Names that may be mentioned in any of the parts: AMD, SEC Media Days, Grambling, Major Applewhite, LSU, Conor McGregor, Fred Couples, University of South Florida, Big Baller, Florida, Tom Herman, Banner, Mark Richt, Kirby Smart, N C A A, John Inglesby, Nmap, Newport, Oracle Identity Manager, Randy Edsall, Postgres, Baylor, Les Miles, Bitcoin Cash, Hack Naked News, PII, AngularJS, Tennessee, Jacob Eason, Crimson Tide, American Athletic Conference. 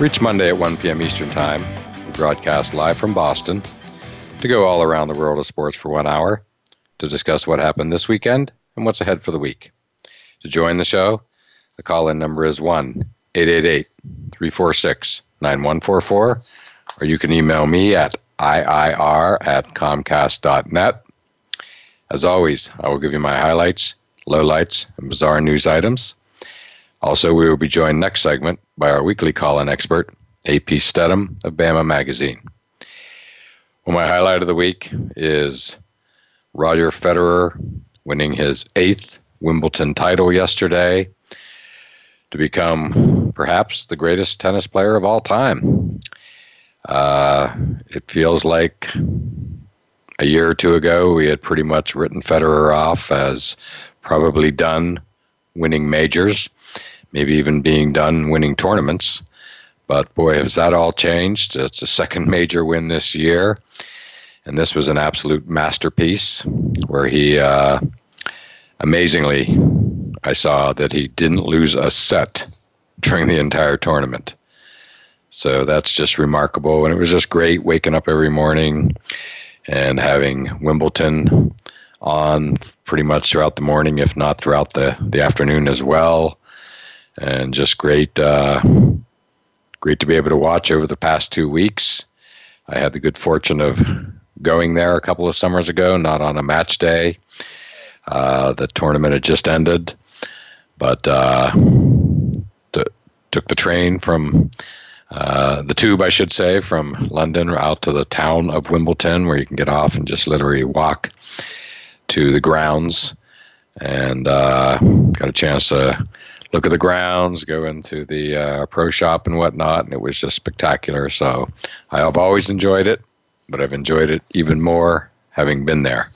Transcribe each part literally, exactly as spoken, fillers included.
Reach Monday at one p.m. Eastern Time. We broadcast live from Boston to go all around the world of sports for one hour to discuss what happened this weekend and what's ahead for the week. To join the show, the call-in number is one eight eight eight, three four six, nine one four four, or you can email me at I I R at comcast dot net. As always, I will give you my highlights, lowlights, and bizarre news items. Also, we will be joined next segment by our weekly call-in expert, A P. Stedham of Bama Magazine. Well, my highlight of the week is Roger Federer winning his eighth Wimbledon title yesterday to become perhaps the greatest tennis player of all time. Uh, it feels like a year or two ago we had pretty much written Federer off as probably done winning majors, maybe even being done winning tournaments. But boy, has that all changed. It's a second major win this year. And this was an absolute masterpiece where he, uh, amazingly, I saw that he didn't lose a set during the entire tournament. So that's just remarkable. And it was just great waking up every morning and having Wimbledon on pretty much throughout the morning, if not throughout the, the afternoon as well. And just great uh, great to be able to watch over the past two weeks. I had the good fortune of going there a couple of summers ago, not on a match day. Uh, the tournament had just ended, but uh, t- took the train from, uh, the tube, I should say, from London out to the town of Wimbledon, where you can get off and just literally walk to the grounds. And uh, got a chance to look at the grounds, go into the uh, pro shop and whatnot, and it was just spectacular. So I have always enjoyed it, but I've enjoyed it even more having been there.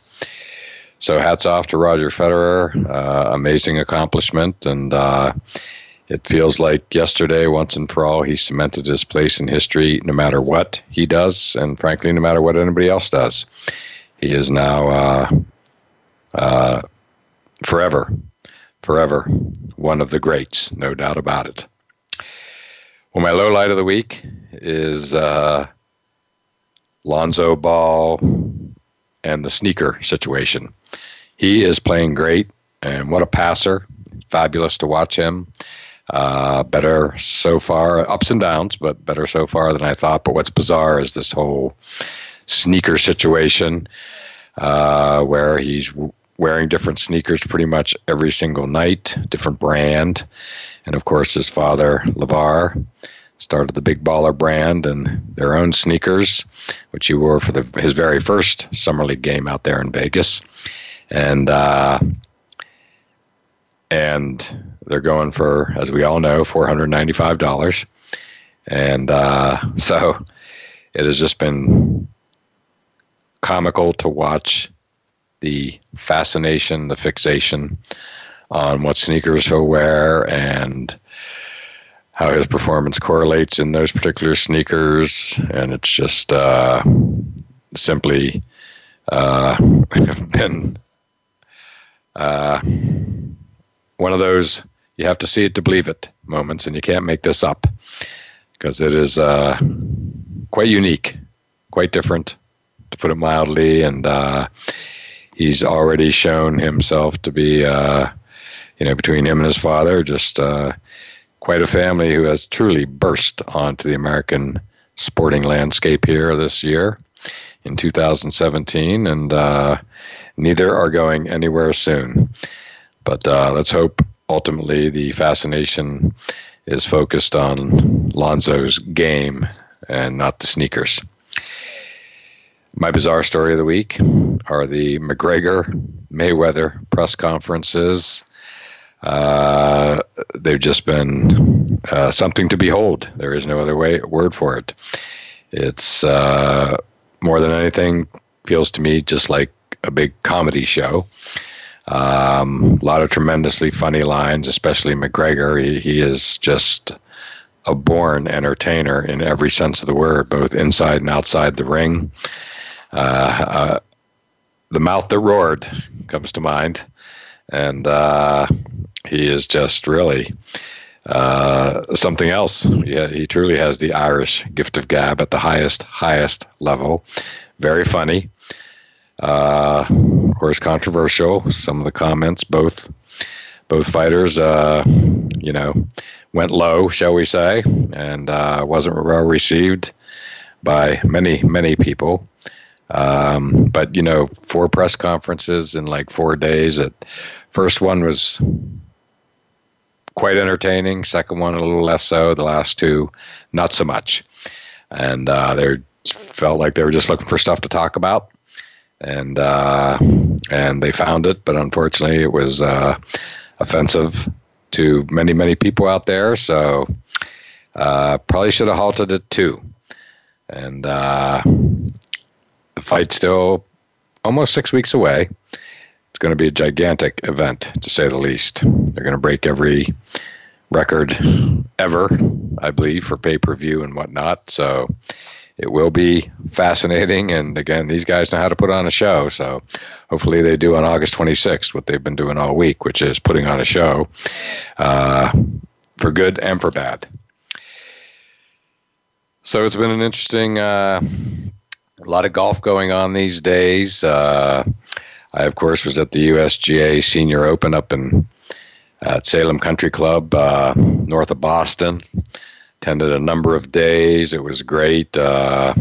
So hats off to Roger Federer, uh, amazing accomplishment, and uh, it feels like yesterday, once and for all, he cemented his place in history no matter what he does, and frankly, no matter what anybody else does. He is now uh, uh, forever. Forever, one of the greats, no doubt about it. Well, my low light of the week is uh, Lonzo Ball and the sneaker situation. He is playing great, and what a passer. Fabulous to watch him. Uh, better so far, ups and downs, but better so far than I thought. But what's bizarre is this whole sneaker situation uh, where he's wearing different sneakers pretty much every single night, different brand. And of course, his father, LeVar, started the Big Baller brand and their own sneakers, which he wore for the, his very first Summer League game out there in Vegas. And uh, and they're going for, as we all know, four hundred ninety-five dollars. And uh, so it has just been comical to watch the fascination, the fixation on what sneakers he'll wear and how his performance correlates in those particular sneakers. And it's just uh, simply uh, been uh, one of those you have to see it to believe it moments, and you can't make this up because it is uh, quite unique, quite different, to put it mildly. And uh, he's already shown himself to be, uh, you know, between him and his father, just uh, quite a family who has truly burst onto the American sporting landscape here this year in two thousand seventeen, and uh, neither are going anywhere soon. But uh, let's hope ultimately the fascination is focused on Lonzo's game and not the sneakers. My bizarre story of the week are the McGregor-Mayweather press conferences. Uh, they've just been uh, something to behold. There is no other way word for it. It's uh, more than anything, feels to me just like a big comedy show. Um, a lot of tremendously funny lines, especially McGregor. He, he is just a born entertainer in every sense of the word, both inside and outside the ring. Uh, uh, the Mouth That Roared comes to mind. And uh, he is just really uh, something else. He, he truly has the Irish gift of gab at the highest, highest level. Very funny. Uh, of course, controversial. Some of the comments, both both fighters, uh, you know, went low, shall we say, and uh, wasn't well received by many, many people. Um, but, you know, four press conferences in like four days. It, first one was quite entertaining. Second one, a little less so. The last two, not so much. And uh, they felt like they were just looking for stuff to talk about. And uh, and they found it. But unfortunately, it was uh, offensive to many, many people out there. So uh, probably should have halted it, too. And uh, the fight's still almost six weeks away. It's going to be a gigantic event, to say the least. They're going to break every record ever, I believe, for pay-per-view and whatnot. So it will be fascinating. And again, these guys know how to put on a show. So hopefully they do on August twenty-sixth what they've been doing all week, which is putting on a show uh, for good and for bad. So it's been an interesting, uh, a lot of golf going on these days. Uh, I, of course, was at the U S G A Senior Open up in uh, at Salem Country Club, uh, north of Boston. Attended a number of days. It was great. Uh,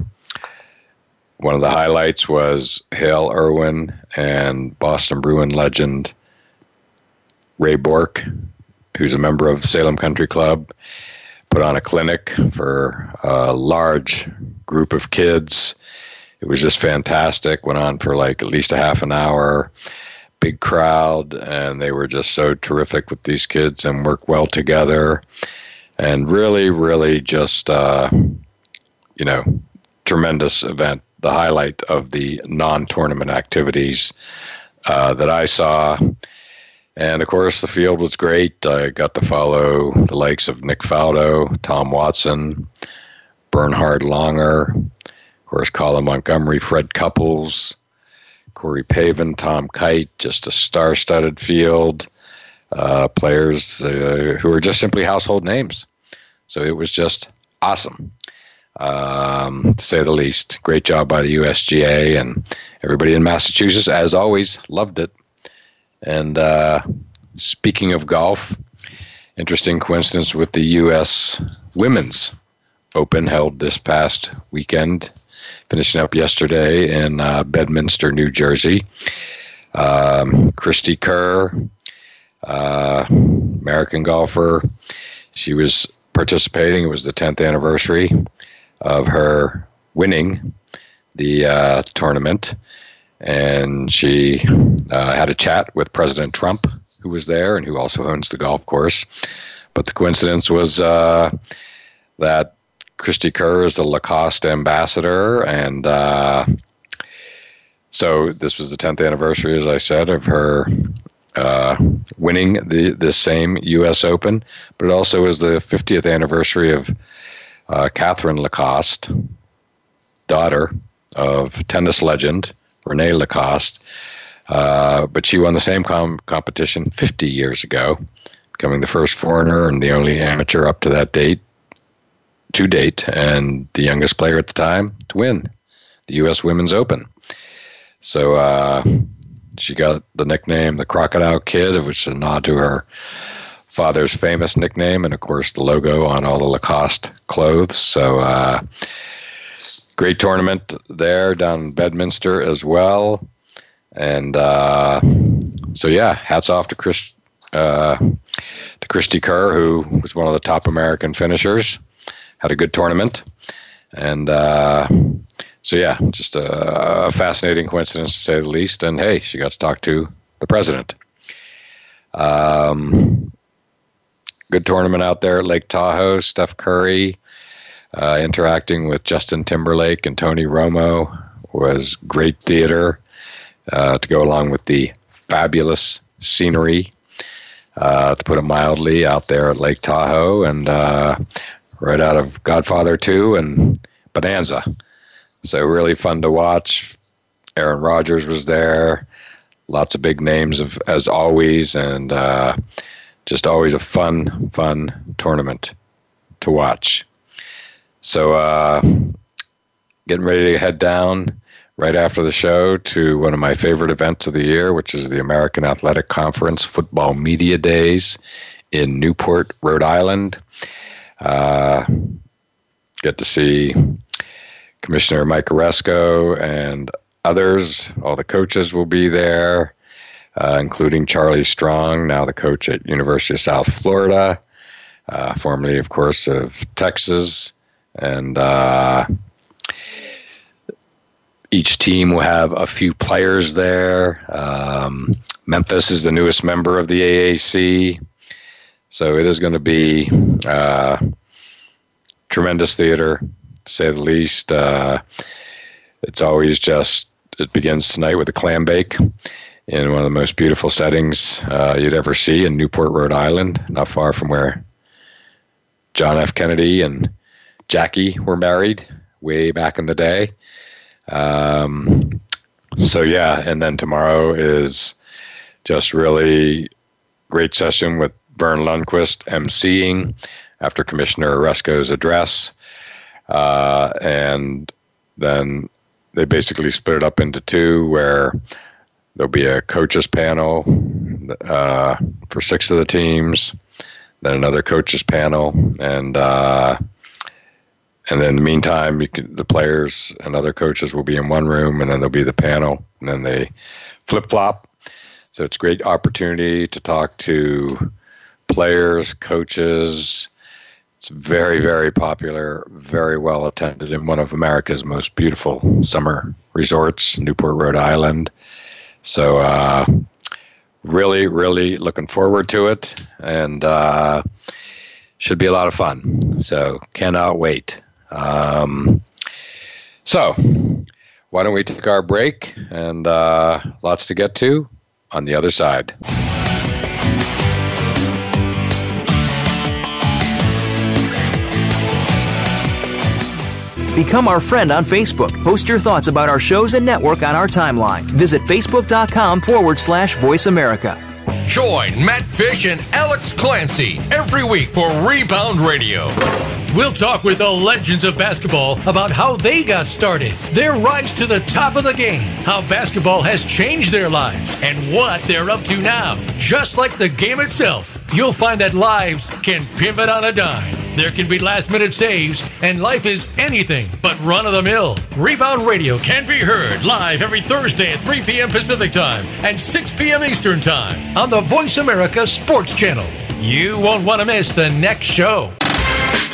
one of the highlights was Hale Irwin and Boston Bruin legend Ray Bourque, who's a member of Salem Country Club, put on a clinic for a large group of kids. It was just fantastic. Went on for like at least a half an hour. Big crowd, and they were just so terrific with these kids and work well together. And really, really just, uh, you know, tremendous event. The highlight of the non-tournament activities uh, that I saw. And, of course, the field was great. I got to follow the likes of Nick Faldo, Tom Watson, Bernhard Langer, of course, Colin Montgomery, Fred Couples, Corey Pavin, Tom Kite, just a star-studded field. Uh, players uh, who are just simply household names. So it was just awesome, um, to say the least. Great job by the U S G A, and everybody in Massachusetts, as always, loved it. And uh, speaking of golf, interesting coincidence with the U S Women's Open held this past weekend, finishing up yesterday in uh, Bedminster, New Jersey. Um, Christy Kerr, Uh, American golfer. She was participating. It was the tenth anniversary of her winning the uh, tournament. And she uh, had a chat with President Trump, who was there and who also owns the golf course. But the coincidence was uh, that Christy Kerr is the Lacoste ambassador. And uh, so this was the tenth anniversary, as I said, of her Uh, winning the, the same U S Open, but it also is the fiftieth anniversary of uh, Catherine Lacoste, daughter of tennis legend Renee Lacoste. Uh, but she won the same com- competition fifty years ago, becoming the first foreigner and the only amateur up to that date, to date, and the youngest player at the time to win the U S Women's Open. So, uh, she got the nickname the Crocodile Kid, which is a nod to her father's famous nickname, and of course the logo on all the Lacoste clothes. So uh, great tournament there down in Bedminster as well. And uh, so yeah, hats off to Chris, uh, to Christy Kerr, who was one of the top American finishers. Had a good tournament. And uh, so, yeah, just a, a fascinating coincidence, to say the least. And, hey, she got to talk to the president. Um, good tournament out there at Lake Tahoe. Steph Curry uh, interacting with Justin Timberlake and Tony Romo was great theater uh, to go along with the fabulous scenery, uh, to put it mildly, out there at Lake Tahoe, and uh, right out of Godfather two and Bonanza. So really fun to watch. Aaron Rodgers was there. Lots of big names, of, as always, and uh, just always a fun, fun tournament to watch. So uh, getting ready to head down right after the show to one of my favorite events of the year, which is the American Athletic Conference Football Media Days in Newport, Rhode Island. Uh, get to see Commissioner Mike Oresco and others. All the coaches will be there, uh, including Charlie Strong, now the coach at University of South Florida, uh, formerly, of course, of Texas. And uh, each team will have a few players there. Um, Memphis is the newest member of the A A C. So it is going to be uh, tremendous theater, to say the least. Uh, it's always just... It begins tonight with a clam bake in one of the most beautiful settings uh, you'd ever see in Newport, Rhode Island, not far from where John F. Kennedy and Jackie were married way back in the day. Um, so, yeah, and then tomorrow is just really great session with Vern Lundquist emceeing after Commissioner Oresco's address. Uh, and then... They basically split it up into two, where there'll be a coaches panel uh, for six of the teams, then another coaches panel, and uh, and then in the meantime, you can, the players and other coaches will be in one room, and then there'll be the panel, and then they flip-flop. So it's a great opportunity to talk to players, coaches. It's very, very popular, very well attended in one of America's most beautiful summer resorts, Newport, Rhode Island. So uh, really, really looking forward to it, and uh, should be a lot of fun. So cannot wait. Um, so why don't we take our break, and uh, lots to get to on the other side. Become our friend on Facebook. Post your thoughts about our shows and network on our timeline. Visit facebook.com forward slash Voice America. Join Matt Fish and Alex Clancy every week for Rebound Radio. We'll talk with the legends of basketball about how they got started, their rise to the top of the game, how basketball has changed their lives, and what they're up to now. Just like the game itself, you'll find that lives can pivot on a dime. There can be last-minute saves, and life is anything but run-of-the-mill. Rebound Radio can be heard live every Thursday at three p.m. Pacific Time and six p.m. Eastern Time on the Voice America Sports Channel. You won't want to miss the next show.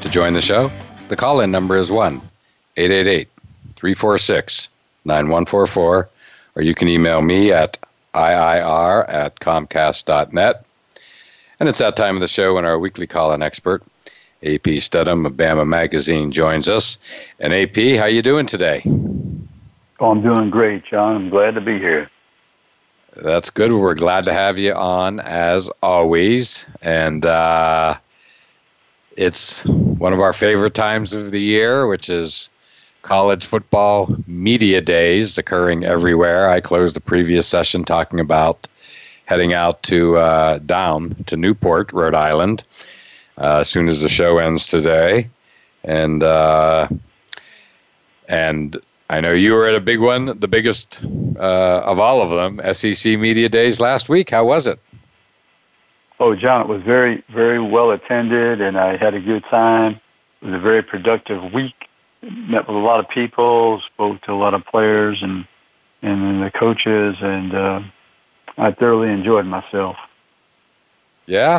To join the show, the call-in number is one eight eight eight, three four six, nine one four four, or you can email me at iir at comcast dot net. And it's that time of the show when our weekly call-in expert, A P. Stedham of Bama Magazine, joins us. And A P, how you doing today? Oh, I'm doing great, John. I'm glad to be here. That's good. We're glad to have you on, as always. And, uh... It's one of our favorite times of the year, which is college football media days occurring everywhere. I closed the previous session talking about heading out to uh, down to Newport, Rhode Island, uh, as soon as the show ends today. And uh, and I know you were at a big one, the biggest uh, of all of them, S E C Media Days last week. How was it? Oh, John, it was very, very well attended, and I had a good time. It was a very productive week. Met with a lot of people, spoke to a lot of players and and the coaches, and uh, I thoroughly enjoyed myself. Yeah,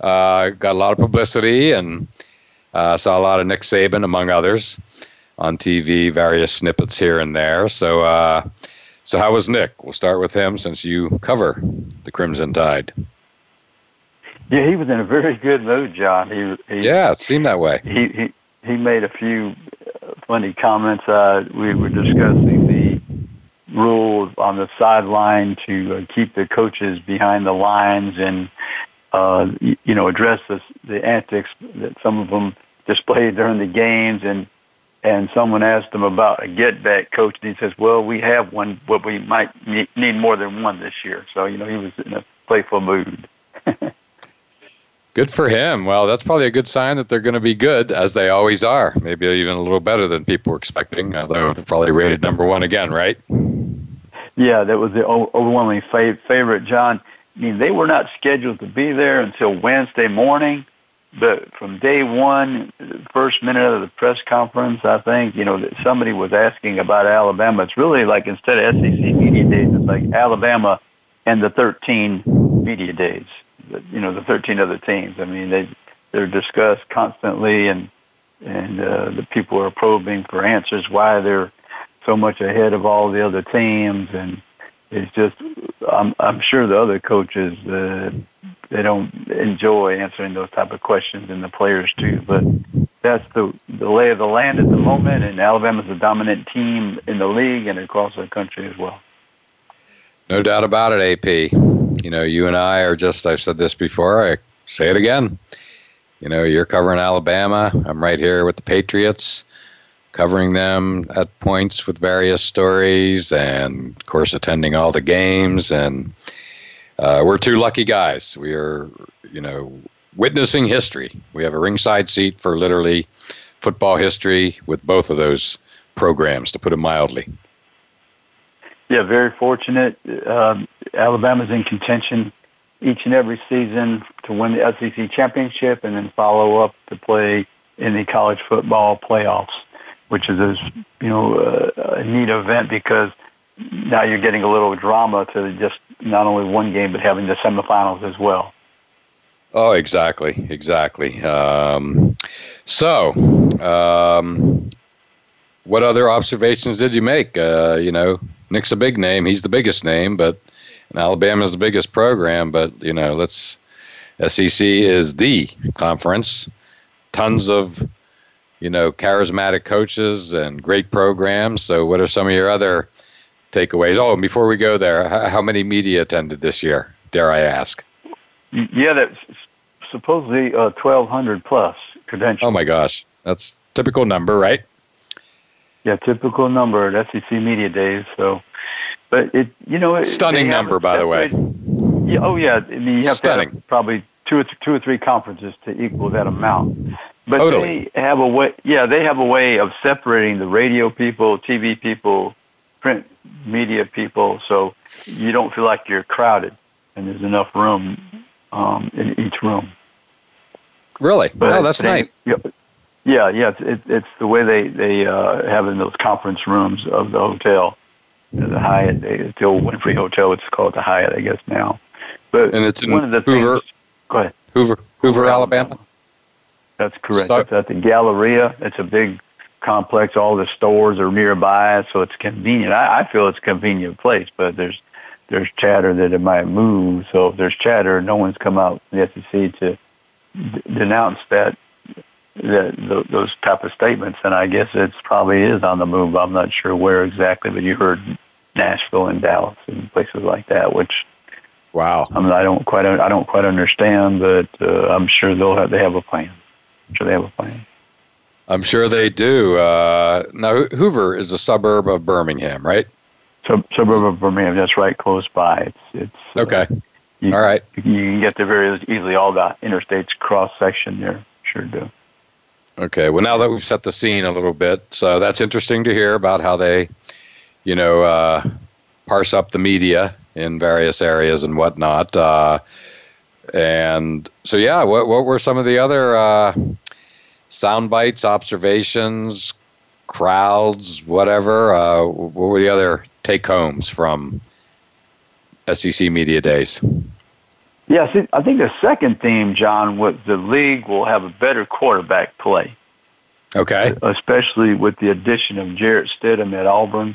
uh, got a lot of publicity, and uh, saw a lot of Nick Saban, among others, on T V, various snippets here and there. So, uh, so how was Nick? We'll start with him since you cover the Crimson Tide. Yeah, he was in a very good mood, John. He, he, yeah, it seemed that way. He he, he made a few funny comments. Uh, we were discussing the rule on the sideline to uh, keep the coaches behind the lines and, uh, you know, address the, the antics that some of them displayed during the games. And, and someone asked him about a get-back coach, and he says, well, we have one, but we might need more than one this year. So, you know, he was in a playful mood. Good for him. Well, that's probably a good sign that they're going to be good, as they always are. Maybe even a little better than people were expecting, although they're probably rated number one again, right? Yeah, that was the overwhelming favorite, John. I mean, they were not scheduled to be there until Wednesday morning, but from day one, first minute of the press conference, I think, you know, that somebody was asking about Alabama. It's really like, instead of S E C Media Days, it's like Alabama and the thirteen media days. You know, the thirteen other teams. I mean, they they're discussed constantly, and and uh, the people are probing for answers why they're so much ahead of all the other teams. And it's just, I'm I'm sure the other coaches uh, they don't enjoy answering those type of questions, and the players too. But that's the the lay of the land at the moment. And Alabama's a dominant team in the league and across the country as well. No doubt about it, A P. You know, you and I are just, I've said this before, I say it again. You know, you're covering Alabama. I'm right here with the Patriots, covering them at points with various stories and, of course, attending all the games. And uh, we're two lucky guys. We are, you know, witnessing history. We have a ringside seat for literally football history with both of those programs, to put it mildly. Yeah, very fortunate. Um, Alabama's in contention each and every season to win the S E C championship and then follow up to play in the college football playoffs, which is a, you know, uh, a neat event, because now you're getting a little drama to just not only one game, but having the semifinals as well. Oh, exactly, exactly. Um, so, um, what other observations did you make? Uh, you know, Nick's a big name. He's the biggest name, but Alabama's the biggest program. But, you know, let's, S E C is the conference. Tons of, you know, charismatic coaches and great programs. So what are some of your other takeaways? Oh, and before we go there, how many media attended this year, dare I ask? Yeah, that's supposedly uh, twelve hundred plus credentials. Oh, my gosh. That's typical number, right? Yeah, typical number at S E C Media Days. So, but it, you know, it, stunning number, a, by the way. Yeah, oh yeah, I mean, you have stunning. To have probably two or th- two or three conferences to equal that amount. But totally. They have a way. Yeah, they have a way of separating the radio people, T V people, print media people, so you don't feel like you're crowded, and there's enough room um, in each room. Really? But oh, that's nice. Yeah. Yeah, yeah, it's it's the way they they uh, have in those conference rooms of the hotel, the Hyatt, the old Winfrey Hotel, it's called the Hyatt, I guess now. But and it's in one of the Hoover. Things, go ahead. Hoover, Hoover, Alabama. Alabama. That's correct. So, it's at the Galleria. It's a big complex. All the stores are nearby, so it's convenient. I, I feel it's a convenient place, but there's there's chatter that it might move. So if there's chatter, no one's come out from the S E C to d- denounce that. The, the, those type of statements, and I guess it's probably is on the move. I'm not sure where exactly, but you heard Nashville and Dallas and places like that. Which, wow, I mean, I don't quite, I don't quite understand, but uh, I'm sure they'll have, they have a plan. I'm sure they have a plan. I'm sure they do. Uh, now, Hoover is a suburb of Birmingham, right? Sub- suburb of Birmingham, that's right, close by. It's, it's okay. Uh, you, all right. You can get there very easily. All the interstates cross-section there, sure do. Okay, well, now that we've set the scene a little bit, so that's interesting to hear about how they, you know, uh, parse up the media in various areas and whatnot. Uh, and so, yeah, what, what were some of the other uh, sound bites, observations, crowds, whatever? Uh, what were the other take-homes from S E C Media Days? Yeah, see, I think the second theme, John, was the league will have a better quarterback play. Okay. Especially with the addition of Jarrett Stidham at Auburn.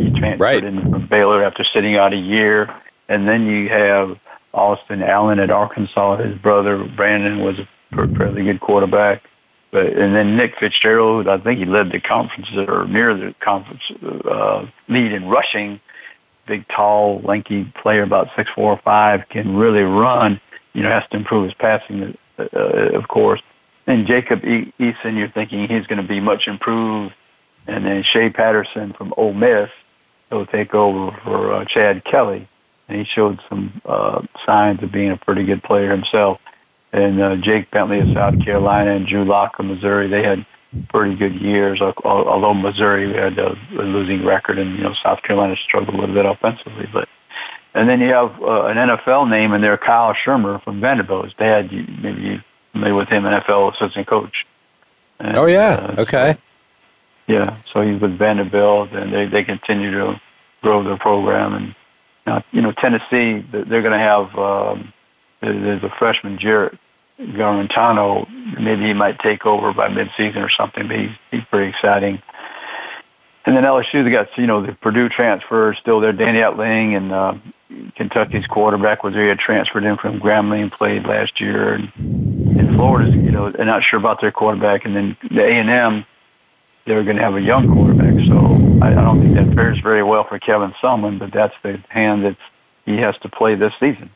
He transferred right. in from Baylor after sitting out a year. And then you have Austin Allen at Arkansas. His brother, Brandon, was a fairly good quarterback. But and then Nick Fitzgerald, I think he led the conference or near the conference uh, lead in rushing. Big, tall, lanky player, about six, four, five, can really run. You know, has to improve his passing, uh, of course. And Jacob e- Eason, you're thinking he's going to be much improved. And then Shea Patterson from Ole Miss will take over for uh, Chad Kelly. And he showed some uh, signs of being a pretty good player himself. And uh, Jake Bentley of South Carolina and Drew Locke of Missouri, they had pretty good years, although Missouri had a losing record, and you know South Carolina struggled a little bit offensively. But and then you have uh, an N F L name in there, Kyle Shermer from Vanderbilt. His dad, you, maybe you familiar with him, N F L assistant coach. And, oh yeah, uh, okay, yeah. So he's with Vanderbilt, and they they continue to grow their program. And now, you know Tennessee, they're going to have um, there's a freshman Jarrett Garantano, maybe he might take over by midseason or something, but he's, he's pretty exciting. And then L S U, they got, you know, the Purdue transfer still there, Danny Etling, and uh, Kentucky's quarterback was there, transferred in from Grambling and played last year. And, and Florida's, you know, they're not sure about their quarterback. And then the A and M, they're going to have a young quarterback. So I, I don't think that fares very well for Kevin Sumlin, but that's the hand that he has to play this season.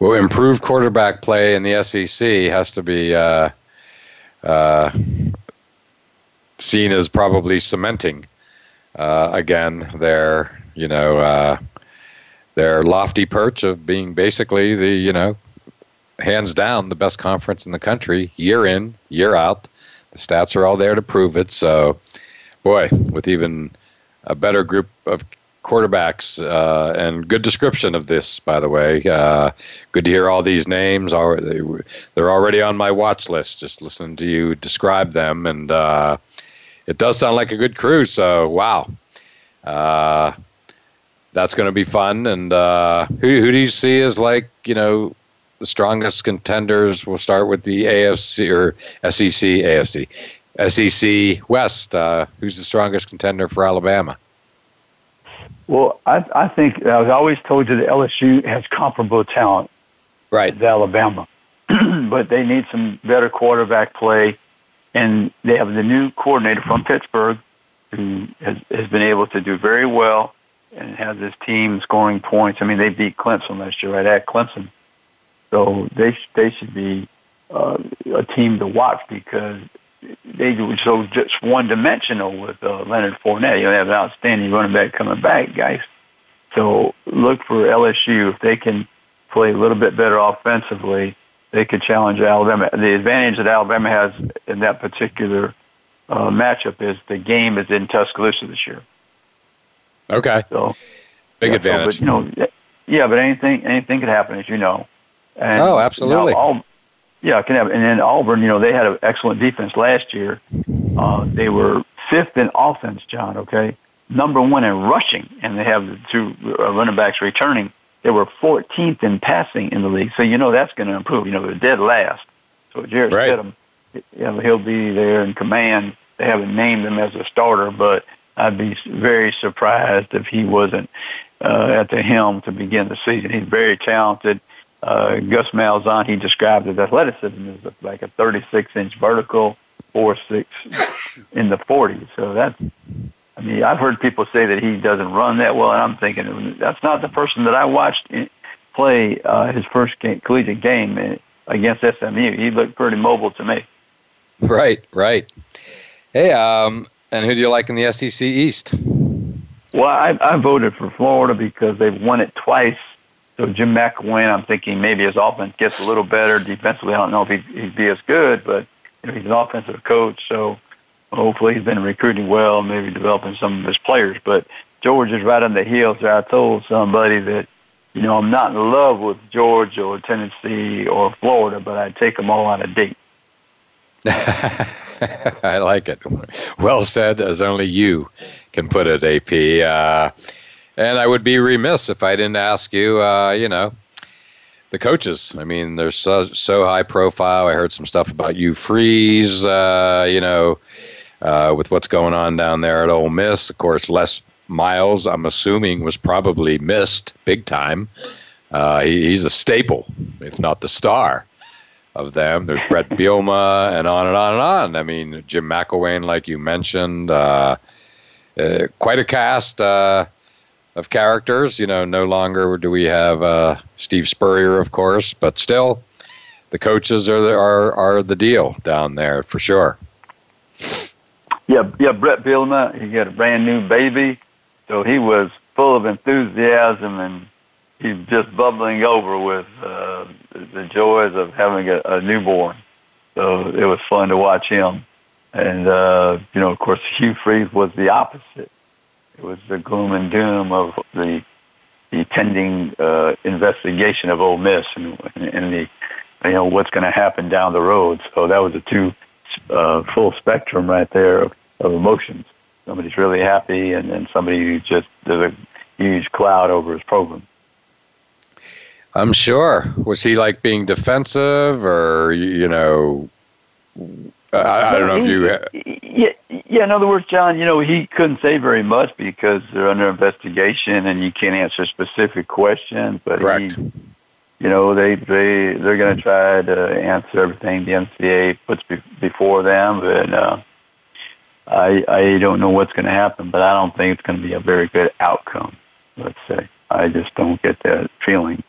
Well, improved quarterback play in the S E C has to be uh, uh, seen as probably cementing uh, again their, you know, uh, their lofty perch of being basically the, you know, hands down the best conference in the country year in, year out. The stats are all there to prove it. So, boy, with even a better group of quarterbacks, uh, and good description of this, by the way. Uh, good to hear all these names. They're already on my watch list, just listening to you describe them. And uh, it does sound like a good crew, so wow. Uh, that's going to be fun. And uh, who, who do you see as, like, you know, the strongest contenders? We'll start with the A F C or S E C, A F C. S E C West. Uh, who's the strongest contender for Alabama? Well, I, I think I was always told you that L S U has comparable talent right. to Alabama, but they need some better quarterback play, and they have the new coordinator from Pittsburgh who has, has been able to do very well and has his team scoring points. I mean, they beat Clemson last year, right at Clemson, so they they should be uh, a team to watch because they were so just one-dimensional with uh, Leonard Fournette. You know, they have an outstanding running back coming back, guys. So look for L S U. If they can play a little bit better offensively, they could challenge Alabama. The advantage that Alabama has in that particular uh, matchup is the game is in Tuscaloosa this year. Okay. So big yeah, advantage. So, but, you know, yeah, but anything anything could happen, as you know. And, oh, absolutely. You know, all, Yeah, can have. And then Auburn, you know, they had an excellent defense last year. Uh, they were fifth in offense, John, okay? Number one in rushing, and they have the two running backs returning. They were fourteenth in passing in the league. So, you know, that's going to improve. You know, they're dead last. So, Jarrett Stidham, you know, he'll be there in command. They haven't named him as a starter, but I'd be very surprised if he wasn't uh, at the helm to begin the season. He's very talented. Uh, Gus Malzahn, he described his athleticism as like a thirty-six inch vertical, four six in the forties. So that's, I mean, I've heard people say that he doesn't run that well, and I'm thinking that's not the person that I watched play uh, his first game, collegiate game. And against S M U. He looked pretty mobile to me. Right, right. Hey, um, and who do you like in the S E C East? Well, I, I voted for Florida because they've won it twice. So Jim McElwain, I'm thinking maybe his offense gets a little better. Defensively, I don't know if he'd, he'd be as good, but you know, he's an offensive coach, so hopefully he's been recruiting well, maybe developing some of his players. But George is right on the heels. I told somebody that, you know, I'm not in love with Georgia or Tennessee or Florida, but I'd take them all on a date. I like it. Well said, as only you can put it, A P. Uh, and I would be remiss if I didn't ask you, uh, you know, the coaches. I mean, they're so, so high profile. I heard some stuff about Hugh Freeze, uh, you know, uh, with what's going on down there at Ole Miss. Of course, Les Miles, I'm assuming, was probably missed big time. Uh, he, he's a staple, if not the star of them. There's Brett Bielma and on and on and on. I mean, Jim McElwain, like you mentioned, uh, uh, quite a cast uh, of characters. You know, no longer do we have uh, Steve Spurrier, of course, but still the coaches are the, are, are the deal down there for sure. Yeah, yeah. Brett Bielma, he got a brand new baby, so he was full of enthusiasm and he's just bubbling over with uh, the joys of having a, a newborn. So it was fun to watch him. And, uh, you know, of course, Hugh Freeze was the opposite. It was the gloom and doom of the, the pending uh, investigation of Ole Miss and, and the, you know, what's going to happen down the road. So that was a two uh, full spectrum right there of, of emotions. Somebody's really happy and then somebody who just, there's a huge cloud over his program. I'm sure. Was he like being defensive or, you know, I, I don't know if you... Had... Yeah, yeah, in other words, John, you know, he couldn't say very much because they're under investigation and you can't answer specific questions. But correct. He, you know, they, they, they're going to try to answer everything the N C A A puts be, before them. And uh, I, I don't know what's going to happen, but I don't think it's going to be a very good outcome, let's say. I just don't get that feeling.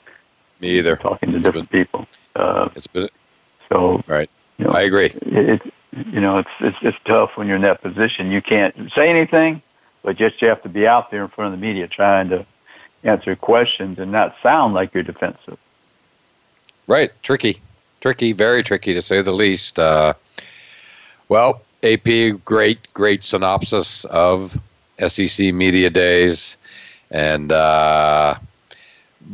Me either. Talking to it's different been, people. Uh, it's been, so right. You know, I agree. It, it, you know, it's, it's it's tough when you're in that position. You can't say anything, but just you have to be out there in front of the media trying to answer questions and not sound like you're defensive. Right. Tricky. Tricky. Very tricky, to say the least. Uh, well, A P, great, great synopsis of S E C Media Days. And... Uh,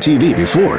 T V before,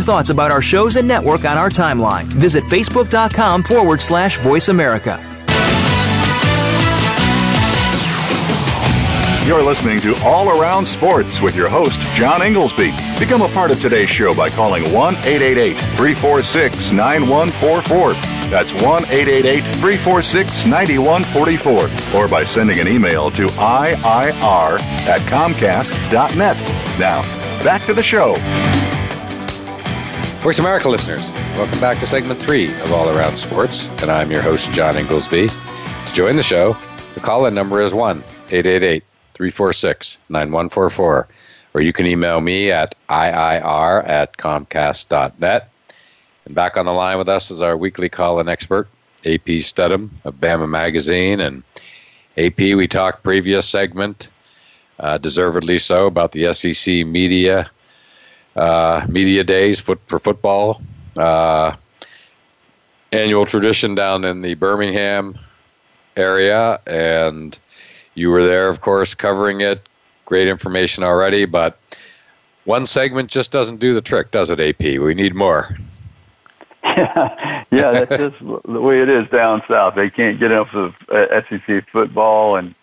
thoughts about our shows and network on our timeline. Visit facebook.com forward slash Voice America. You're listening to All Around Sports with your host, John Inglesby. Become a part of today's show by calling one eight eight eight, three four six, nine one four four. That's one eight eight eight, three four six, nine one four four. Or by sending an email to I I R at comcast dot net. Now, back to the show. Voice America listeners, welcome back to segment three of All Around Sports. And I'm your host, John Inglesby. To join the show, the call-in number is one eight eight eight, three four six, nine one four four. three four six, nine one four four, or you can email me at I I R at comcast dot net. And back on the line with us is our weekly call-in expert, A P. Stedham of Bama Magazine. And A P, we talked previous segment, uh, deservedly so, about the S E C Media uh, Media Days foot for football, uh, annual tradition down in the Birmingham area, and you were there, of course, covering it. Great information already, but one segment just doesn't do the trick, does it, A P? We need more. Yeah, yeah, that's just the way it is down south. They can't get enough of uh, S E C football, and,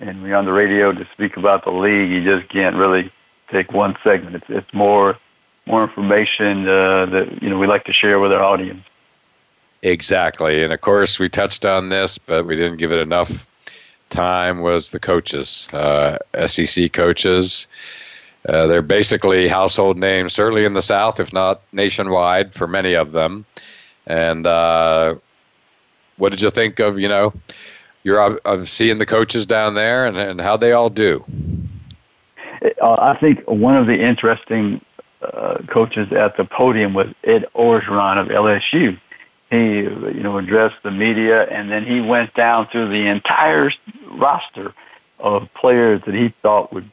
and we're on the radio to speak about the league. You just can't really take one segment. It's, it's more more information uh, that you know we like to share with our audience. Exactly, and of course we touched on this, but we didn't give it enough time was the coaches, uh, S E C coaches. Uh, they're basically household names, certainly in the South, if not nationwide, for many of them. And uh, what did you think of, you know, you're uh, seeing the coaches down there and, and how they all do? Uh, I think one of the interesting uh, coaches at the podium was Ed Orgeron of L S U. He, you know, addressed the media, and then he went down through the entire roster of players that he thought would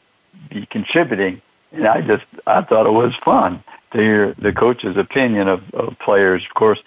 be contributing. And I just, I thought it was fun to hear the coach's opinion of, of players. Of course,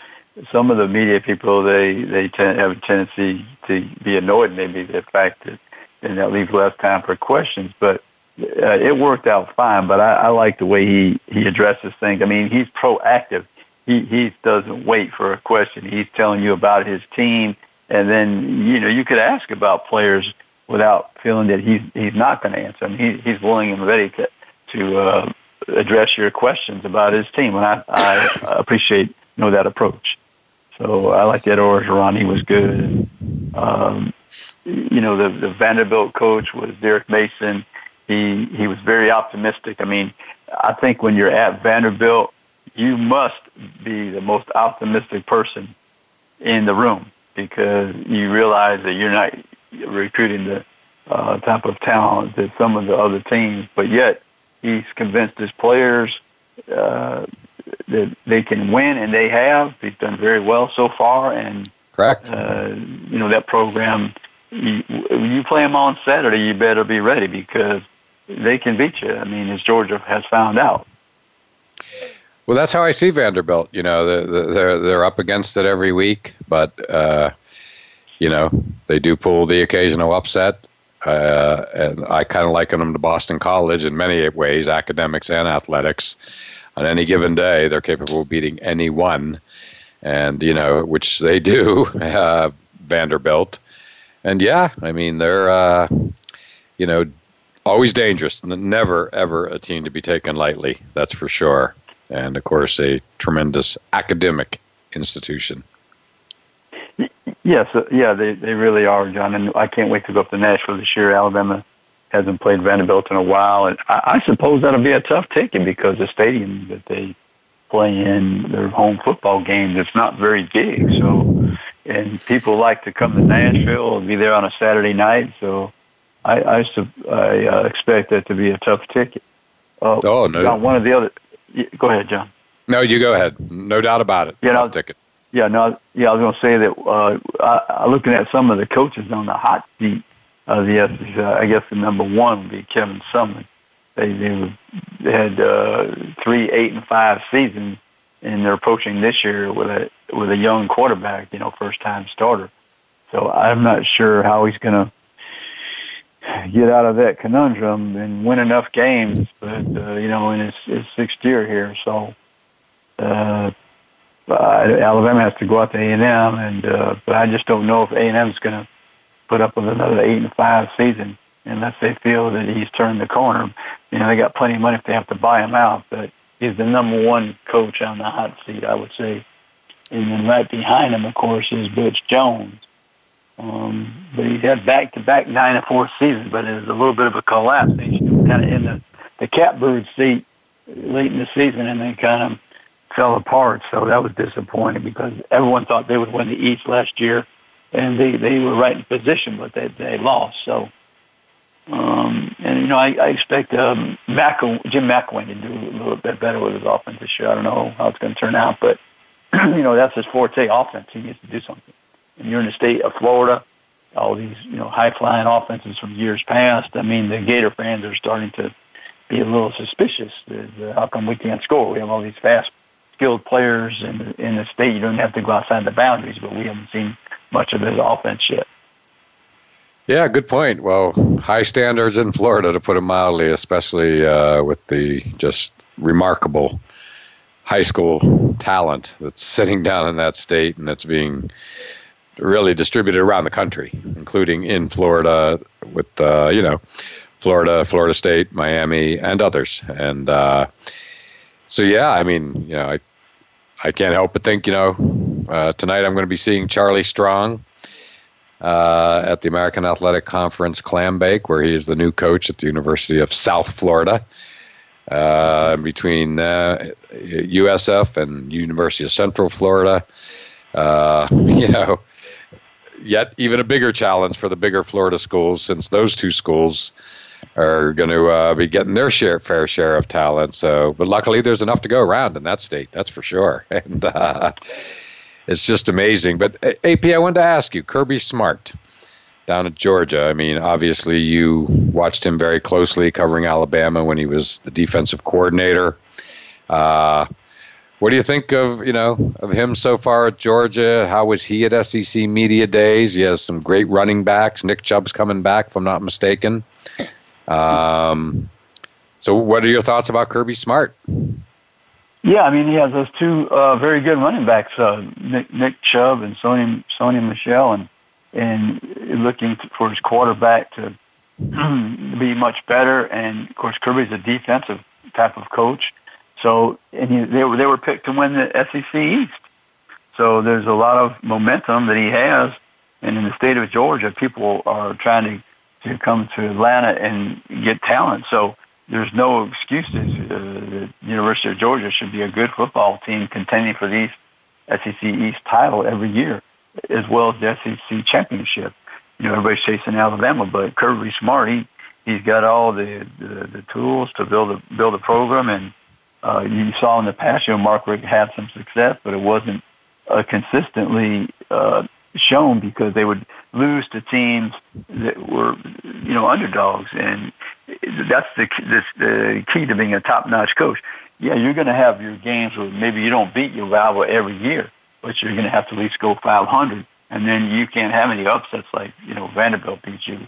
some of the media people, they, they tend, have a tendency to be annoyed maybe the fact that, and that leaves less time for questions. But uh, it worked out fine, but I, I like the way he, he addresses things. I mean, he's proactive. He, he doesn't wait for a question. He's telling you about his team, and then, you know, you could ask about players without feeling that he's, he's not going to answer. I mean, he, he's willing and ready to, to uh, address your questions about his team, and I, I appreciate, you know, that approach. So I like that Orgeron. He was good. Um, you know, the, the Vanderbilt coach was Derek Mason. He, he was very optimistic. I mean, I think when you're at Vanderbilt, you must be the most optimistic person in the room because you realize that you're not recruiting the uh, type of talent that some of the other teams, but yet he's convinced his players uh, that they can win, and they have. He's done very well so far, and correct. Uh, you know, that program, you, you play them on Saturday, you better be ready because they can beat you. I mean, as Georgia has found out. Well, that's how I see Vanderbilt. You know, they're they're, they're up against it every week, but uh, you know, they do pull the occasional upset. Uh, and I kind of liken them to Boston College in many ways, academics and athletics. On any given day, they're capable of beating anyone, and you know, which they do, uh, Vanderbilt. And yeah, I mean, they're uh, you know, always dangerous. Never ever a team to be taken lightly. That's for sure. And, of course, a tremendous academic institution. Yes, yeah, they, they really are, John. And I can't wait to go up to Nashville this year. Alabama hasn't played Vanderbilt in a while. And I, I suppose that'll be a tough ticket because the stadium that they play in, their home football games, it's not very big. So, and people like to come to Nashville and be there on a Saturday night. So I, I, I uh, expect that to be a tough ticket. Uh, oh, no. John, one of the other... Go ahead, John. No, you go ahead. No doubt about it. Yeah, no, ticket. Yeah, no, yeah. I was going to say that uh, I, I looking at some of the coaches on the hot seat of the S E C. I guess the number one would be Kevin Sumlin. They, they, they had uh, three eight and five seasons, and they're approaching this year with a with a young quarterback, you know, first time starter. So I'm not sure how he's going to get out of that conundrum and win enough games, but, uh, you know, and it's, it's sixth year here. So, uh, uh, Alabama has to go out to A and M, and, uh, but I just don't know if A and M is going to put up with another eight and five season unless they feel that he's turned the corner. You know, they got plenty of money if they have to buy him out, but he's the number one coach on the hot seat, I would say. And then right behind him, of course, is Butch Jones. Um, but he's had back-to-back nine and four seasons, but it was a little bit of a collapse. He's kind of in the, the catbird seat late in the season, and then kind of fell apart. So that was disappointing because everyone thought they would win the East last year, and they, they were right in position, but they they lost. So, um, and you know, I, I expect um, McEl- Jim McElwain to do a little bit better with his offense this year. I don't know how it's going to turn out, but you know, that's his forte, offense. He needs to do something. And you're in the state of Florida, all these, you know, high-flying offenses from years past. I mean, the Gator fans are starting to be a little suspicious. How come we can't score? We have all these fast, skilled players in the, in the state. You don't have to go outside the boundaries, but we haven't seen much of his offense yet. Yeah, good point. Well, high standards in Florida, to put it mildly, especially uh, with the just remarkable high school talent that's sitting down in that state and that's being really distributed around the country, including in Florida with, uh, you know, Florida, Florida State, Miami, and others. And uh, so, yeah, I mean, you know, I I can't help but think, you know, uh, tonight I'm going to be seeing Charlie Strong uh, at the American Athletic Conference Clam Bake, where he is the new coach at the University of South Florida. Uh, between uh, U S F and University of Central Florida, uh, you know, yet even a bigger challenge for the bigger Florida schools, since those two schools are going to uh, be getting their share, fair share of talent. So, but luckily, there's enough to go around in that state, that's for sure. And uh, it's just amazing. But A P, I wanted to ask you, Kirby Smart down at Georgia. I mean, obviously you watched him very closely covering Alabama when he was the defensive coordinator. Uh, what do you think of, you know, of him so far at Georgia? How was he at S E C Media Days? He has some great running backs. Nick Chubb's coming back, if I'm not mistaken. Um, so what are your thoughts about Kirby Smart? Yeah, I mean, he has those two uh, very good running backs, uh, Nick, Nick Chubb and Sony, Sony Michel, and and looking for his quarterback to be much better. And, of course, Kirby's a defensive type of coach. So and he, they, were, they were picked to win the S E C East. So there's a lot of momentum that he has. And in the state of Georgia, people are trying to, to come to Atlanta and get talent. So there's no excuses. Uh, the University of Georgia should be a good football team contending for the S E C East title every year, as well as the S E C championship. You know, everybody's chasing Alabama, but Kirby Smart, he, he's got all the, the, the tools to build a, build a program. And uh, you saw in the past, you know, Mark Richt had some success, but it wasn't uh, consistently uh, shown because they would lose to teams that were, you know, underdogs. And that's the, that's the key to being a top-notch coach. Yeah, you're going to have your games where maybe you don't beat your rival every year, but you're going to have to at least go five hundred, and then you can't have any upsets like, you know, Vanderbilt beat you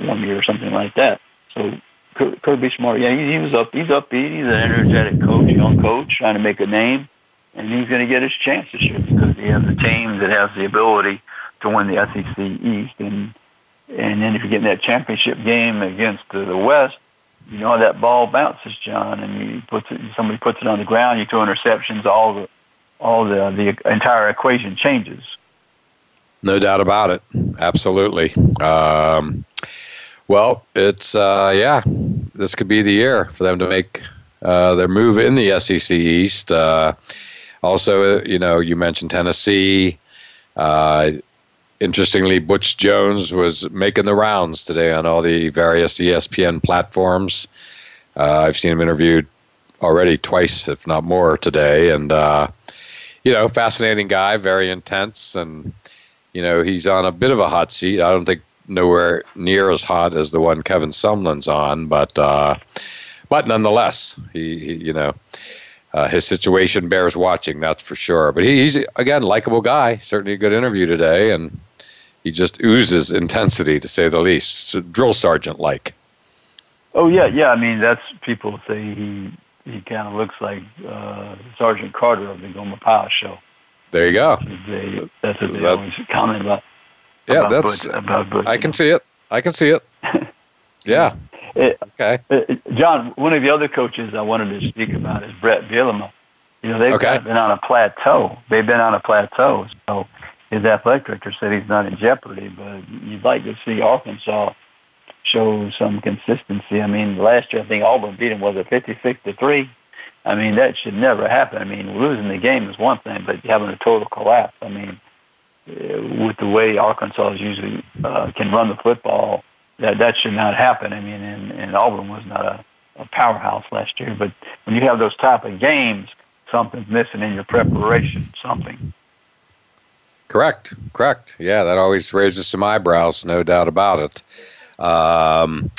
one year or something like that. So Kirby Smart, yeah, he, he was up, he's upbeat. He's an energetic coach, young coach, trying to make a name, and he's going to get his chance this year because he has a team that has the ability to win the S E C East. And and then if you get in that championship game against the West, you know how that ball bounces, John, and you puts it, somebody puts it on the ground, you throw interceptions, all the all the the entire equation changes. No doubt about it. Absolutely. Um, well, it's, uh, yeah, this could be the year for them to make uh, their move in the S E C East. Uh, also, you know, you mentioned Tennessee. Uh, interestingly, Butch Jones was making the rounds today on all the various E S P N platforms. Uh, I've seen him interviewed already twice, if not more, today. And, uh, you know, fascinating guy, very intense, and, you know, he's on a bit of a hot seat. I don't think nowhere near as hot as the one Kevin Sumlin's on, but uh, but nonetheless, he, he you know, uh, his situation bears watching, that's for sure. But he, he's, again, likable guy, certainly a good interview today, and, He just oozes intensity, to say the least, so drill sergeant-like. Oh, yeah, yeah. I mean, that's people say he he kind of looks like uh, Sergeant Carter of the Gomer Pyle show. There you go. They, that's what they that, always comment about. Yeah, about that's. Butch, about Butch, I can know. see it. I can see it. Yeah. It, okay. It, John, one of the other coaches I wanted to speak about is Brett Bielema. You know, they've okay. kind of been on a plateau. They've been on a plateau. So his athletic director said he's not in jeopardy, but you'd like to see Arkansas show some consistency. I mean, last year I think Auburn beat him, was it fifty-six to three? I mean, that should never happen. I mean, losing the game is one thing, but having a total collapse, I mean, with the way Arkansas usually uh, can run the football, that that should not happen. I mean, and, and Auburn was not a, a powerhouse last year. But when you have those type of games, something's missing in your preparation, something. Correct, correct. Yeah, that always raises some eyebrows, no doubt about it. Um,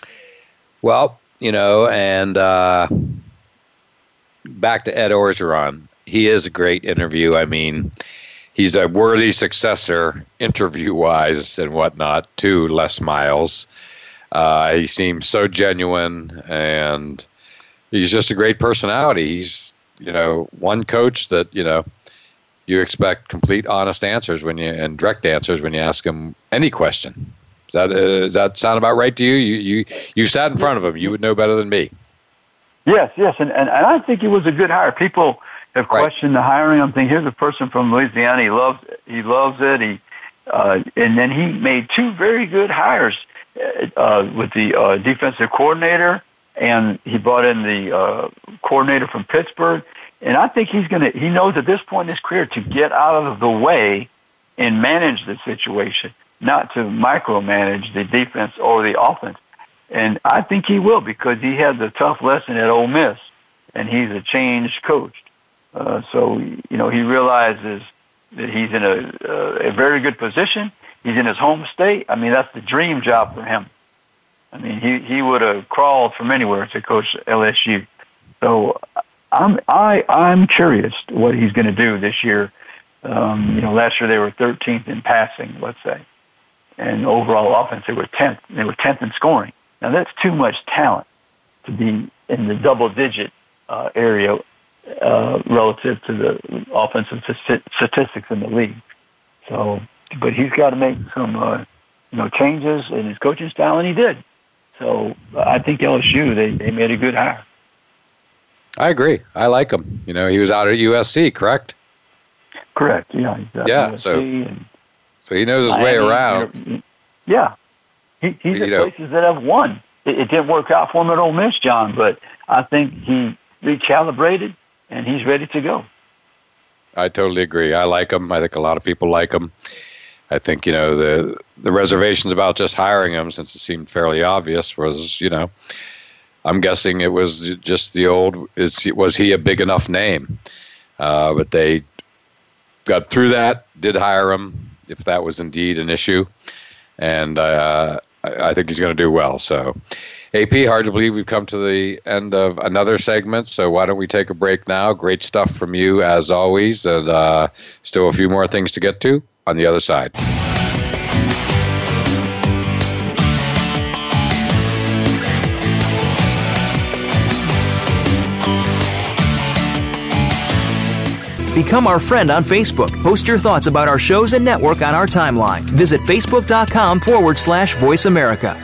well, you know, and uh, back to Ed Orgeron. He is a great interview. I mean, he's a worthy successor, interview-wise and whatnot, to Les Miles. Uh, he seems so genuine, and he's just a great personality. He's, you know, one coach that, you know, you expect complete honest answers when you and direct answers when you ask him any question. Does that, uh, does that sound about right to you? You you you sat in front of him. You would know better than me. Yes, yes, and, and, and I think it was a good hire. People have questioned right. the hiring. I'm thinking, here's a person from Louisiana. He loves he loves it. He uh, and then he made two very good hires uh, with the uh, defensive coordinator, and he brought in the uh, coordinator from Pittsburgh. And I think he's gonna. He knows at this point in his career to get out of the way and manage the situation, not to micromanage the defense or the offense. And I think he will, because he had the tough lesson at Ole Miss, and he's a changed coach. Uh, so you know he realizes that he's in a, uh, a very good position. He's in his home state. I mean, that's the dream job for him. I mean, he he would have crawled from anywhere to coach L S U. So. I'm I I'm curious what he's going to do this year. Um, you know, last year they were thirteenth in passing, let's say, and overall offense they were tenth. They were tenth in scoring. Now that's too much talent to be in the double-digit uh, area uh, relative to the offensive statistics in the league. So, but he's got to make some uh, you know changes in his coaching style, and he did. So I think L S U they, they made a good hire. I agree. I like him. You know, he was out at U S C, correct? Correct. Yeah. Yeah. So, so he knows his Miami, way around. Yeah. He, he's at places that have won. It, it didn't work out for him at Ole Miss, John, but I think he recalibrated and he's ready to go. I totally agree. I like him. I think a lot of people like him. I think, you know, the the reservations about just hiring him, since it seemed fairly obvious, was, you know, I'm guessing it was just the old, is, was he a big enough name? Uh, but they got through that, did hire him, if that was indeed an issue. And uh, I, I think he's going to do well. So, A P, hard to believe we've come to the end of another segment. So why don't we take a break now? Great stuff from you, as always. And uh, still a few more things to get to on the other side. Become our friend on Facebook. Post your thoughts about our shows and network on our timeline. Visit facebook.com forward slash Voice America.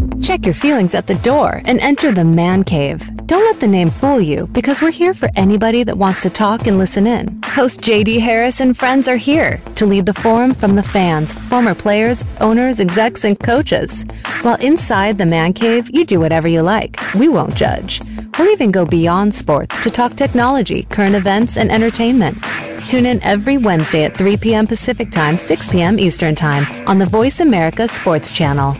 Check your feelings at the door and enter the man cave. Don't let the name fool you, because we're here for anybody that wants to talk and listen in. Host J D Harris and friends are here to lead the forum from the fans, former players, owners, execs, and coaches. While inside the man cave, you do whatever you like. We won't judge. We'll even go beyond sports to talk technology, current events, and entertainment. Tune in every Wednesday at three p.m. Pacific Time, six p.m. Eastern Time on the Voice America Sports Channel.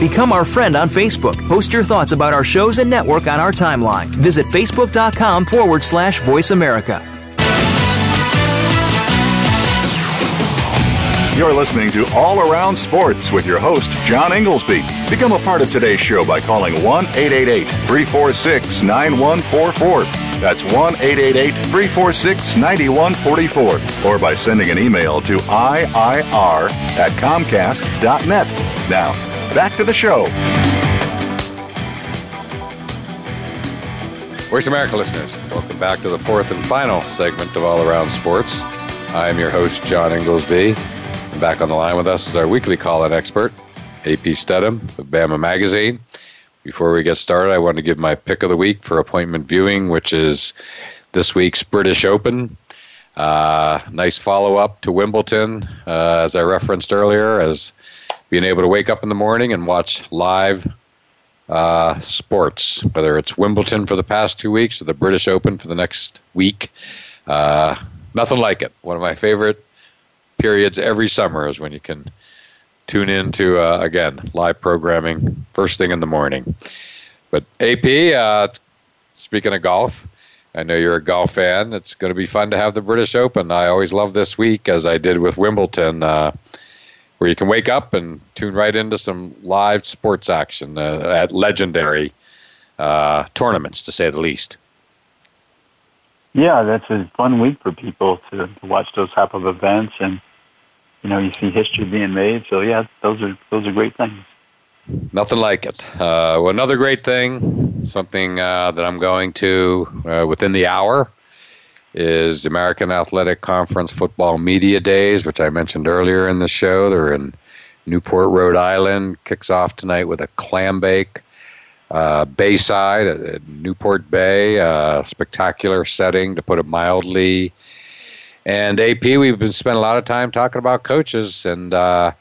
Become our friend on Facebook. Post your thoughts about our shows and network on our timeline. Visit facebook.com forward slash Voice America. You're listening to All Around Sports with your host, John Inglesby. Become a part of today's show by calling one eight eight eight, three four six, nine one four four. That's one eight eight eight, three four six, nine one four four. Or by sending an email to I I R at comcast dot net. Now, back to the show. Voice America listeners, welcome back to the fourth and final segment of All Around Sports. I'm your host, John Inglesby. And back on the line with us is our weekly call-in expert, A P. Stedham of Bama Magazine. Before we get started, I want to give my pick of the week for appointment viewing, which is this week's British Open. Uh, nice follow-up to Wimbledon, uh, as I referenced earlier, as being able to wake up in the morning and watch live uh, sports, whether it's Wimbledon for the past two weeks or the British Open for the next week. Uh, nothing like it. One of my favorite periods every summer is when you can tune in to, uh, again, live programming first thing in the morning. But A P, uh, speaking of golf, I know you're a golf fan. It's going to be fun to have the British Open. I always love this week, as I did with Wimbledon, uh, where you can wake up and tune right into some live sports action uh, at legendary uh, tournaments, to say the least. Yeah, that's a fun week for people to watch those type of events, and you know, you see history being made. So yeah, those are those are great things. Nothing like it. Uh, well, another great thing, something uh, that I'm going to uh, within the hour, is American Athletic Conference Football Media Days, which I mentioned earlier in the show. They're in Newport, Rhode Island. Kicks off tonight with a clam bake. Uh, Bayside, at Newport Bay, uh, spectacular setting, to put it mildly. And A P, we've been spending a lot of time talking about coaches and, uh,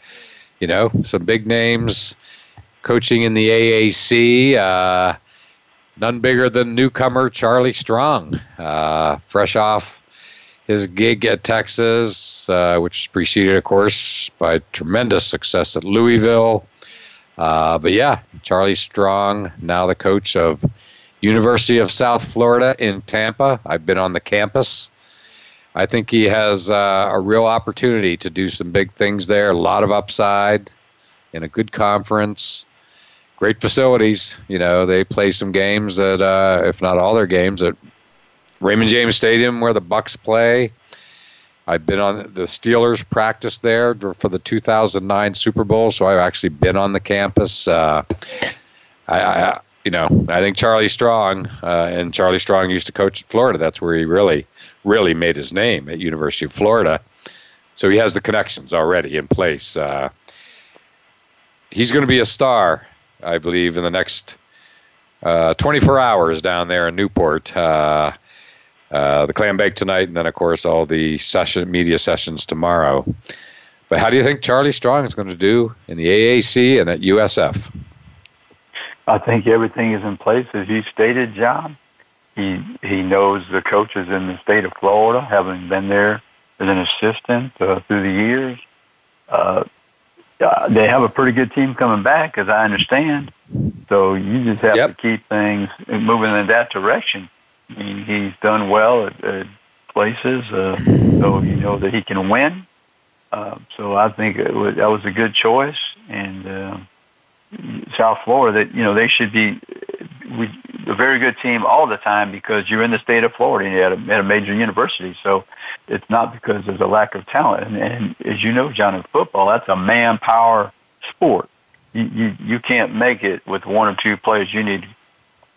you know, some big names coaching in the A A C. Uh, None bigger than newcomer Charlie Strong, uh, fresh off his gig at Texas, uh, which is preceded, of course, by tremendous success at Louisville. Uh, but yeah, Charlie Strong, now the coach of University of South Florida in Tampa. I've been on the campus. I think he has uh, a real opportunity to do some big things there, a lot of upside in a good conference. Great facilities. You know, they play some games that, uh, if not all their games, at Raymond James Stadium where the Bucks play. I've been on the Steelers practice there for the two thousand nine Super Bowl, so I've actually been on the campus. Uh, I, I, you know, I think Charlie Strong, uh, and Charlie Strong used to coach at Florida. That's where he really, really made his name, at University of Florida. So he has the connections already in place. Uh, he's going to be a star, I believe, in the next uh, twenty-four hours down there in Newport. Uh, uh, the clam bake tonight, and then, of course, all the session media sessions tomorrow. But how do you think Charlie Strong is going to do in the A A C and at U S F? I think everything is in place, as you stated, John. He he knows the coaches in the state of Florida, having been there as an assistant uh, through the years. Uh Uh, they have a pretty good team coming back, as I understand. So you just have yep. to keep things moving in that direction. I mean, he's done well at, at places, uh, so you know that he can win. Uh, so I think it was, that was a good choice. And uh, South Florida, you know, they should be we, a very good team all the time because you're in the state of Florida and you're at a, at a major university. So it's not because there's a lack of talent. And, and as you know, John, in football, that's a manpower sport. You, you, you can't make it with one or two players. You need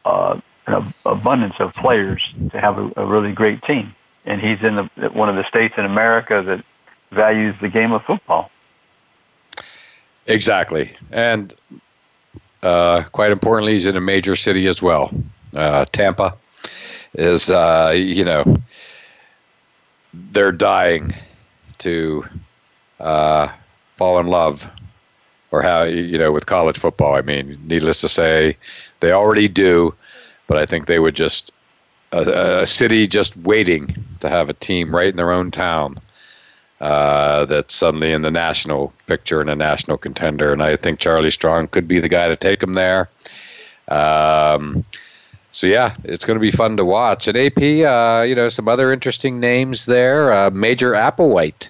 uh, an abundance of players to have a, a really great team. And he's in the, one of the states in America that values the game of football. Exactly. And uh, quite importantly, he's in a major city as well. Uh, Tampa is, uh, you know, they're dying to uh, fall in love, or how, you know, with college football. I mean, needless to say, they already do, but I think they would just, a, a city just waiting to have a team right in their own town uh, that's suddenly in the national picture and a national contender. And I think Charlie Strong could be the guy to take them there. Um, so, yeah, it's going to be fun to watch. And A P, uh, you know, some other interesting names there. Uh, Major Applewhite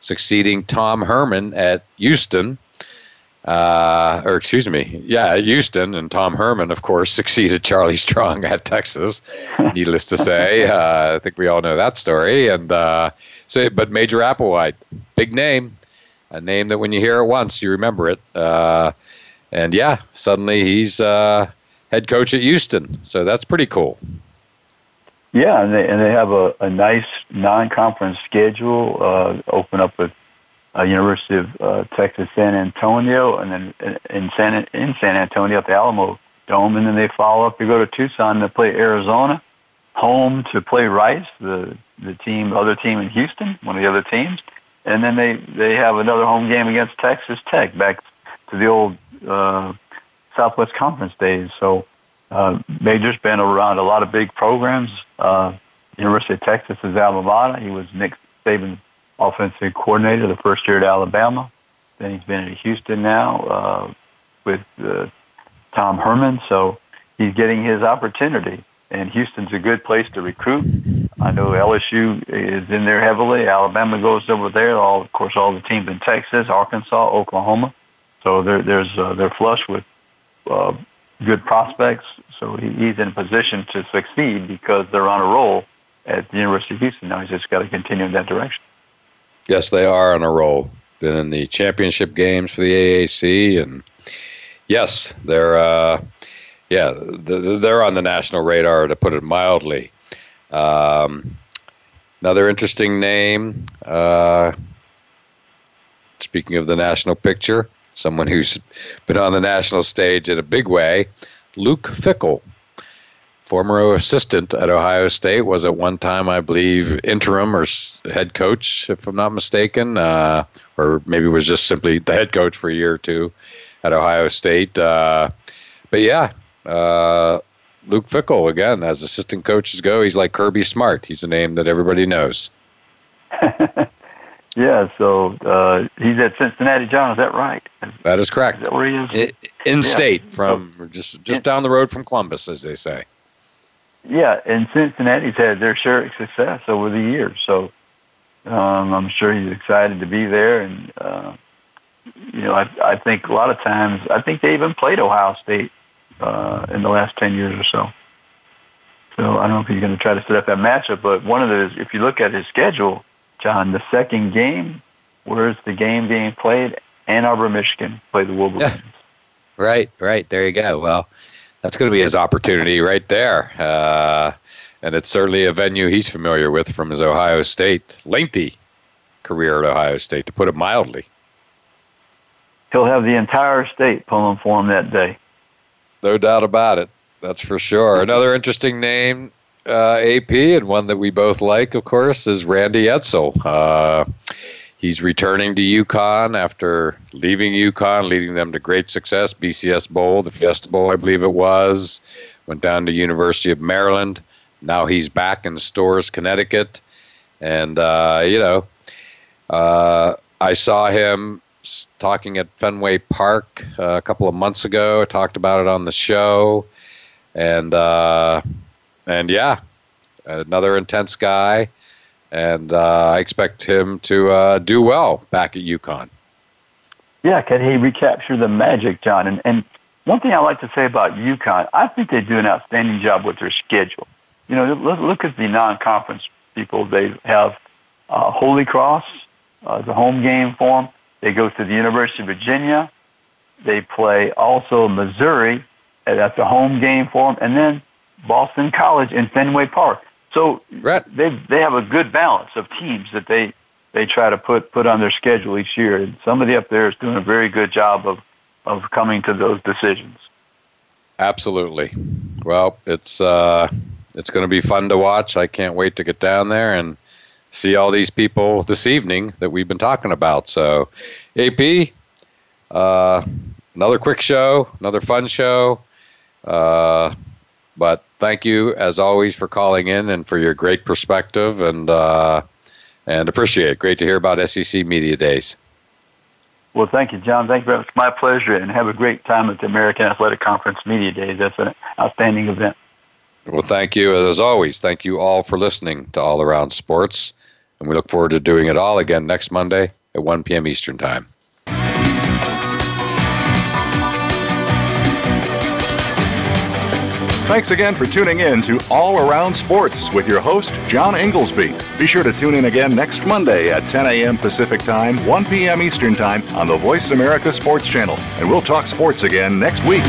succeeding Tom Herman at Houston. Uh, or excuse me, yeah, Houston, and Tom Herman, of course, succeeded Charlie Strong at Texas, needless to say. Uh, I think we all know that story. And uh, so, but Major Applewhite, big name, a name that when you hear it once, you remember it. Uh, and, yeah, suddenly he's uh, head coach at Houston, so that's pretty cool. Yeah, and they, and they have a, a nice non-conference schedule, uh, open up with Uh, University of uh, Texas San Antonio, and then in San in San Antonio at the Alamo Dome, and then they follow up. They go to Tucson to play Arizona, home to play Rice, the the team, other team in Houston, one of the other teams, and then they they have another home game against Texas Tech, back to the old uh, Southwest Conference days. So uh, Major's been around a lot of big programs. Uh, University of Texas is alma mater. He was Nick Saban's offensive coordinator the first year at Alabama. Then he's been at Houston now uh, with uh, Tom Herman, so he's getting his opportunity. And Houston's a good place to recruit. I know L S U is in there heavily. Alabama goes over there. All, of course, all the teams in Texas, Arkansas, Oklahoma. So there, there's uh, they're flush with uh, good prospects. So he, he's in a position to succeed because they're on a roll at the University of Houston. Now he's just got to continue in that direction. Yes, they are on a roll. Been in the championship games for the A A C, and yes, they're uh, yeah they're on the national radar, to put it mildly. Um, another interesting name. Uh, speaking of the national picture, someone who's been on the national stage in a big way, Luke Fickell, former assistant at Ohio State, was at one time, I believe, interim or head coach, if I'm not mistaken, uh, or maybe was just simply the head coach for a year or two at Ohio State. Uh, but, yeah, uh, Luke Fickell, again, as assistant coaches go, he's like Kirby Smart. He's a name that everybody knows. Yeah, so uh, he's at Cincinnati, John, is that right? That is correct. Is that where he is? In-state, yeah. from just, just down the road from Columbus, as they say. Yeah, and Cincinnati's had their share of success over the years, so um, I'm sure he's excited to be there. And uh, you know, I, I think a lot of times, I think they even played Ohio State uh, in the last ten years or so. So I don't know if he's going to try to set up that matchup, but one of those, if you look at his schedule, John, the second game, where's the game being played? Ann Arbor, Michigan, play the Wolverines. Yeah. Right, right. There you go. Well, that's going to be his opportunity right there. Uh, and it's certainly a venue he's familiar with from his Ohio State, lengthy career at Ohio State, to put it mildly. He'll have the entire state pulling for him that day. No doubt about it. That's for sure. Another interesting name, uh, A P, and one that we both like, of course, is Randy Edsall. Uh, he's returning to UConn after leaving UConn, leading them to great success. B C S Bowl, the Fiesta Bowl, I believe it was. Went down to University of Maryland. Now he's back in Storrs, Connecticut. And, uh, you know, uh, I saw him talking at Fenway Park uh, a couple of months ago. I talked about it on the show. And, uh, and yeah, another intense guy. And uh, I expect him to uh, do well back at UConn. Yeah, can he recapture the magic, John? And, and one thing I like to say about UConn, I think they do an outstanding job with their schedule. You know, look, look at the non-conference people. They have uh, Holy Cross, uh, the home game for them. They go to the University of Virginia. They play also Missouri. That's a home game for them. And then Boston College in Fenway Park. So they they have a good balance of teams that they, they try to put, put on their schedule each year. And somebody up there is doing a very good job of, of coming to those decisions. Absolutely. Well, it's uh, it's going to be fun to watch. I can't wait to get down there and see all these people this evening that we've been talking about. So, A P, uh, another quick show, another fun show. Uh But thank you, as always, for calling in and for your great perspective, and uh, and appreciate it. Great to hear about S E C Media Days. Well, thank you, John. Thank you very much. It's my pleasure, and have a great time at the American Athletic Conference Media Days. That's an outstanding event. Well, thank you, as always. Thank you all for listening to All Around Sports, and we look forward to doing it all again next Monday at one p.m. Eastern Time. Thanks again for tuning in to All Around Sports with your host, John Inglesby. Be sure to tune in again next Monday at ten a.m. Pacific Time, one p.m. Eastern Time on the Voice America Sports Channel. And we'll talk sports again next week.